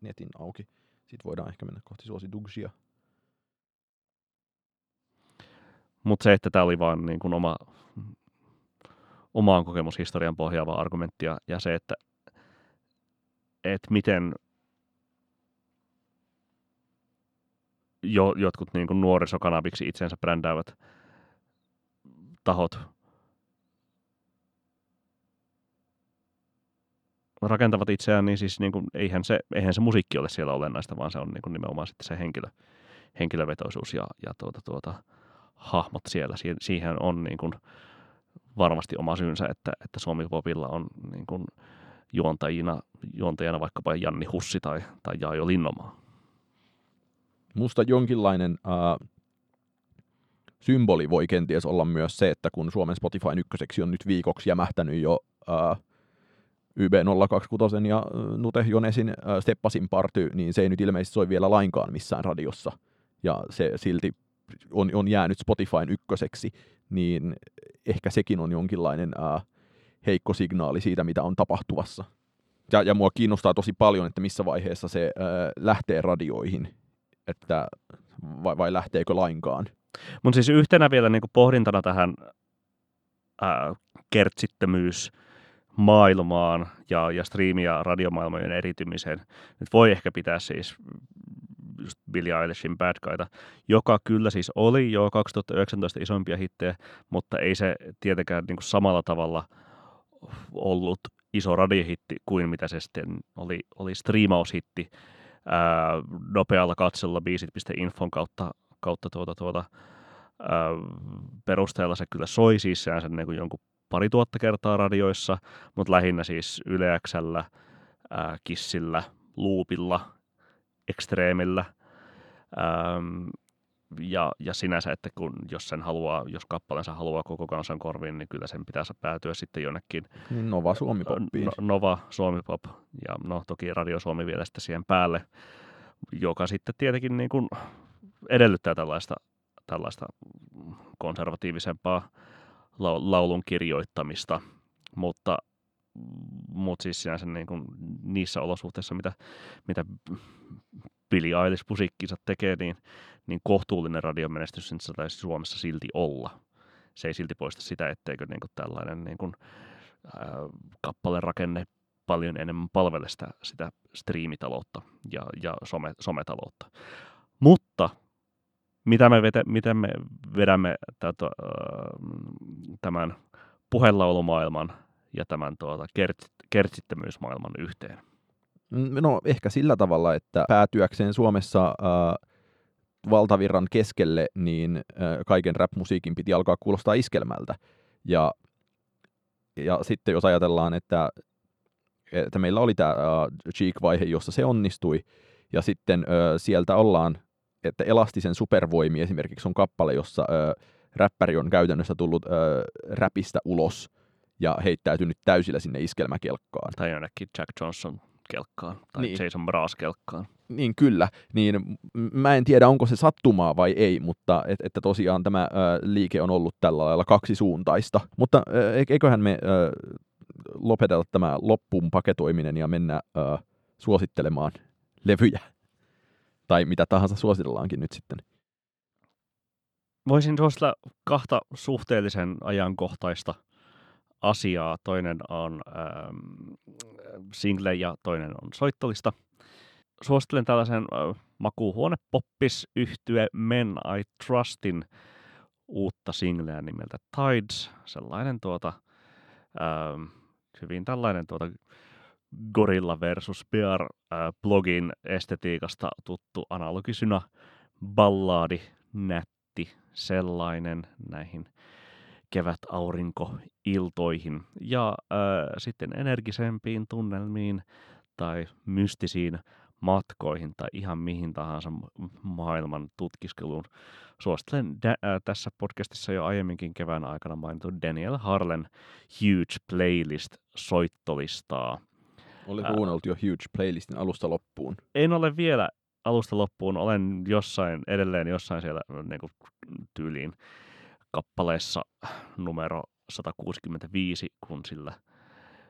netin auki. Sitten voidaan ehkä mennä kohti suosituksia. Mutta se, että tämä oli vaan niin kuin omaan kokemushistorian pohjaava argumenttia ja se, että miten jotkut niin kuin nuorisokanaviksi itsensä brändäävät tahot rakentavat itseään, niin siis niin kuin, eihän se musiikki ole siellä olennaista, vaan se on niin kuin nimenomaan sitten se henkilövetoisuus ja hahmot siellä. Siihen on niin kuin varmasti oma syynsä, että Suomi-popilla on niin kuin juontajana vaikkapa Janni Hussi tai Jaajo Linnomaa. Musta jonkinlainen symboli voi kenties olla myös se, että kun Suomen Spotifyn ykköseksi on nyt viikoksi jämähtänyt jo YB026 ja Nute Jonesin Steppasin Party, niin se ei nyt ilmeisesti soi vielä lainkaan missään radiossa. Ja se silti on jäänyt Spotifyn ykköseksi, niin ehkä sekin on jonkinlainen heikko signaali siitä, mitä on tapahtuvassa. Ja mua kiinnostaa tosi paljon, että missä vaiheessa se lähtee radioihin. Että vai lähteekö lainkaan. Mutta siis yhtenä vielä niinku pohdintana tähän kertsittömyysmaailmaan ja striimi- ja radiomaailmojen eritymiseen nyt voi ehkä pitää siis just Billie Eilishin Bad Guyta, joka kyllä siis oli jo 2019 isompia hittejä, mutta ei se tietenkään niinku samalla tavalla ollut iso radiohitti kuin mitä se sitten oli striimaushitti. Nopealla katselulla biisit.infon kautta perusteella se kyllä soi siis säänsä niin kuin jonkun 2000 kertaa radioissa, mutta lähinnä siis Yle X:llä, Kissillä, Loopilla, Extremellä ja sinänsä, että kun jos kappalensa haluaa koko kansan korviin, niin kyllä sen pitäisi päätyä sitten jonnekin Nova Suomi-poppiin. Nova Suomi-pop ja no toki Radio Suomi vielä sitten siihen päälle, joka sitten tietenkin niin kuin edellyttää tällaista konservatiivisempaa laulun kirjoittamista, mutta siis sinänsä niin kuin niissä olosuhteissa, mitä Billie Eilish musiikkinsa tekee, niin kohtuullinen radiomenestys sen taisi Suomessa silti olla. Se ei silti poista sitä, etteikö niin kuin tällainen niin kuin, kappalerakenne paljon enemmän palvele sitä striimitaloutta ja sometaloutta. Mutta mitä me vedämme tämän puhelaulumaailman ja tämän kertsittömyysmaailman yhteen? No ehkä sillä tavalla, että päätyäkseen Suomessa valtavirran keskelle, niin kaiken rap-musiikin piti alkaa kuulostaa iskelmältä. Ja sitten jos ajatellaan, että meillä oli tämä cheek-vaihe, jossa se onnistui, ja sitten sieltä ollaan, että Elastisen supervoimi esimerkiksi on kappale, jossa räppäri on käytännössä tullut räpistä ulos ja heittäytynyt täysillä sinne iskelmäkelkkaan. Tai ainakin Jack Johnson. kelkkaan tai niin. Jason Braas-kelkkaan. Niin kyllä, niin mä en tiedä onko se sattumaa vai ei, mutta että tosiaan tämä liike on ollut tällä lailla kaksisuuntaista. Mutta eiköhän me lopetella tämä loppuun paketoiminen ja mennä suosittelemaan levyjä. Tai mitä tahansa suositellaankin nyt sitten. Voisin suositella kahta suhteellisen ajankohtaista asiaa. Toinen on single ja toinen on soittolista. Suosittelen tällaisen makuuhuonepoppis-yhtye Men I Trustin uutta singleä nimeltä Tides. Sellainen hyvin tällainen Gorilla versus Bear blogin estetiikasta tuttu analogisynä ballaadi, nätti sellainen näihin kevätaurinkoiltoihin ja sitten energisempiin tunnelmiin tai mystisiin matkoihin tai ihan mihin tahansa maailman tutkiskeluun. Suosittelen tässä podcastissa jo aiemminkin kevään aikana mainittu Daniel Harlen Huge Playlist-soittolistaa. Olet kuunnellut jo Huge Playlistin alusta loppuun. En ole vielä alusta loppuun. Olen edelleen jossain siellä niin kuin tyyliin kappaleessa numero 165, kun sillä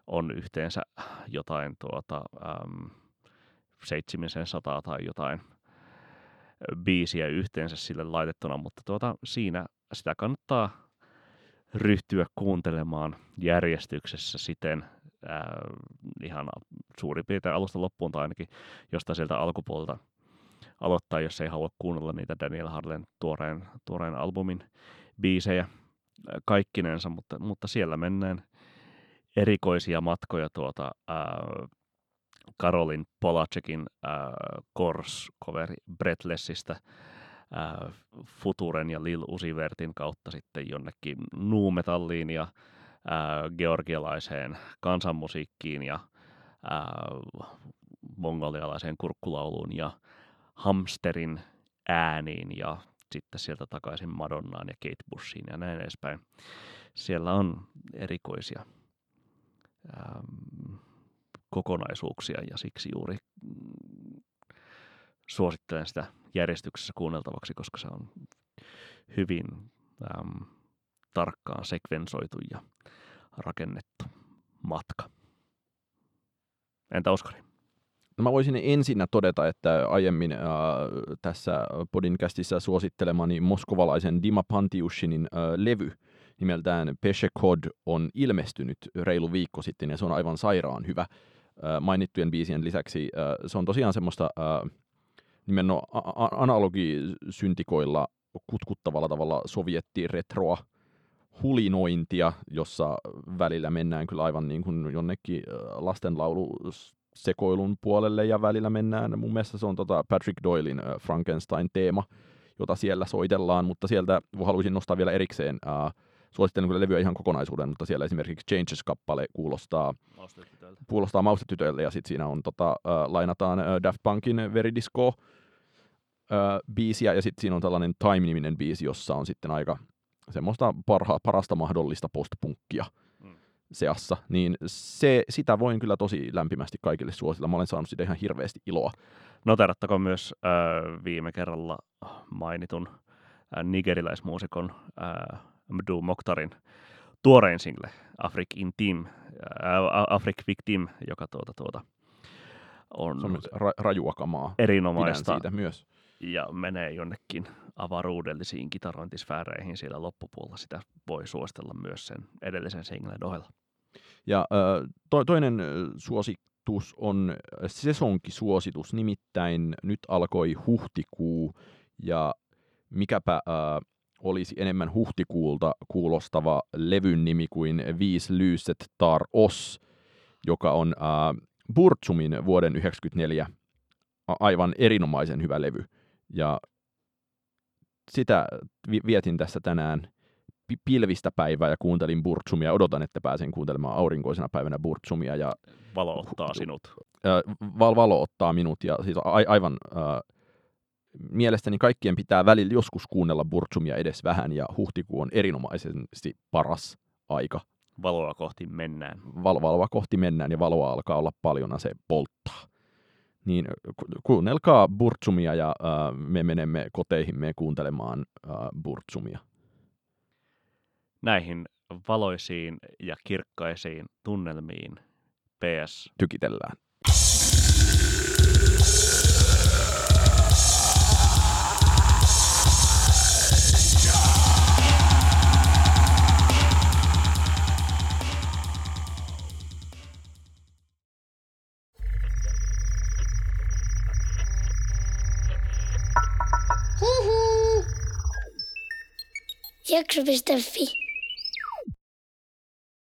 on yhteensä jotain 700 tai jotain biisiä yhteensä sille laitettuna, mutta siinä sitä kannattaa ryhtyä kuuntelemaan järjestyksessä siten ihan suurin piirtein alusta loppuun tai ainakin jostain sieltä alkupuolelta aloittaa, jos ei halua kuunnella niitä Daniel Harlen tuoreen albumin biisejä kaikkinensa, mutta siellä mennään erikoisia matkoja Karolin Polacekin Kors-coveri Breathlessistä Futuren ja Lil Uzi Vertin kautta sitten jonnekin nu-metalliin ja georgialaiseen kansanmusiikkiin ja mongolialaiseen kurkkulauluun ja hamsterin ääniin ja sitten sieltä takaisin Madonnaan ja Kate Bushiin ja näin edespäin. Siellä on erikoisia kokonaisuuksia ja siksi juuri suosittelen sitä järjestyksessä kuunneltavaksi, koska se on hyvin tarkkaan sekvensoitu ja rakennettu matka. Entä Oskari? No mä voisin ensinnä todeta, että aiemmin tässä podcastissa suosittelemani moskovalaisen Dima Pantiushinin levy nimeltään Peshekod on ilmestynyt reilu viikko sitten ja se on aivan sairaan hyvä. Mainittujen biisien lisäksi se on tosiaan semmoista nimenomaan analogisyntikoilla kutkuttavalla tavalla sovjettiretroa hulinointia, jossa välillä mennään kyllä aivan niin kuin jonnekin lastenlaulusekoilun puolelle ja välillä mennään. Mun mielestä se on Patrick Doylin Frankenstein-teema, jota siellä soitellaan, mutta sieltä haluaisin nostaa vielä erikseen. Suosittelen kyllä levyä ihan kokonaisuuden, mutta siellä esimerkiksi Changes-kappale kuulostaa Maustetytöille ja sitten siinä on lainataan Daft Punkin Veridisco-biisiä ja sitten siinä on tällainen Time-niminen biisi, jossa on sitten aika semmoista parasta mahdollista postpunkkia seassa, niin sitä voin kyllä tosi lämpimästi kaikille suositella. Mä olen saanut siitä ihan hirveästi iloa. Noterattakoon myös viime kerralla mainitun nigeriläismuusikon Mdu Moktarin tuorein single Afrik Victim, joka on rajua kamaa. Erinomaista. Pidän siitä myös. Ja menee jonnekin avaruudellisiin kitarointisfääreihin siellä loppupuolella. Sitä voi suositella myös sen edellisen singlen ohella. Ja toinen suositus on sesonkisuositus, nimittäin nyt alkoi huhtikuu ja mikäpä olisi enemmän huhtikuulta kuulostava levyn nimi kuin Viis lyyset tar oss, joka on Burtsumin vuoden 1994 aivan erinomaisen hyvä levy. Ja sitä vietin tässä tänään pilvistä päivää ja kuuntelin Burtsumia. Odotan, että pääsen kuuntelemaan aurinkoisena päivänä Burtsumia. Ja valo ottaa sinut. Valo ottaa minut ja siis aivan... Mielestäni kaikkien pitää välillä joskus kuunnella Burtsumia edes vähän, ja huhtikuu on erinomaisesti paras aika valoa kohti mennään. Valoa kohti mennään ja valoa alkaa olla paljon, se polttaa. Niin kuunnelkaa Burtsumia ja me menemme koteihimme kuuntelemaan Burtsumia. Näihin valoisiin ja kirkkaisiin tunnelmiin PS tykitellään. Jakso.fi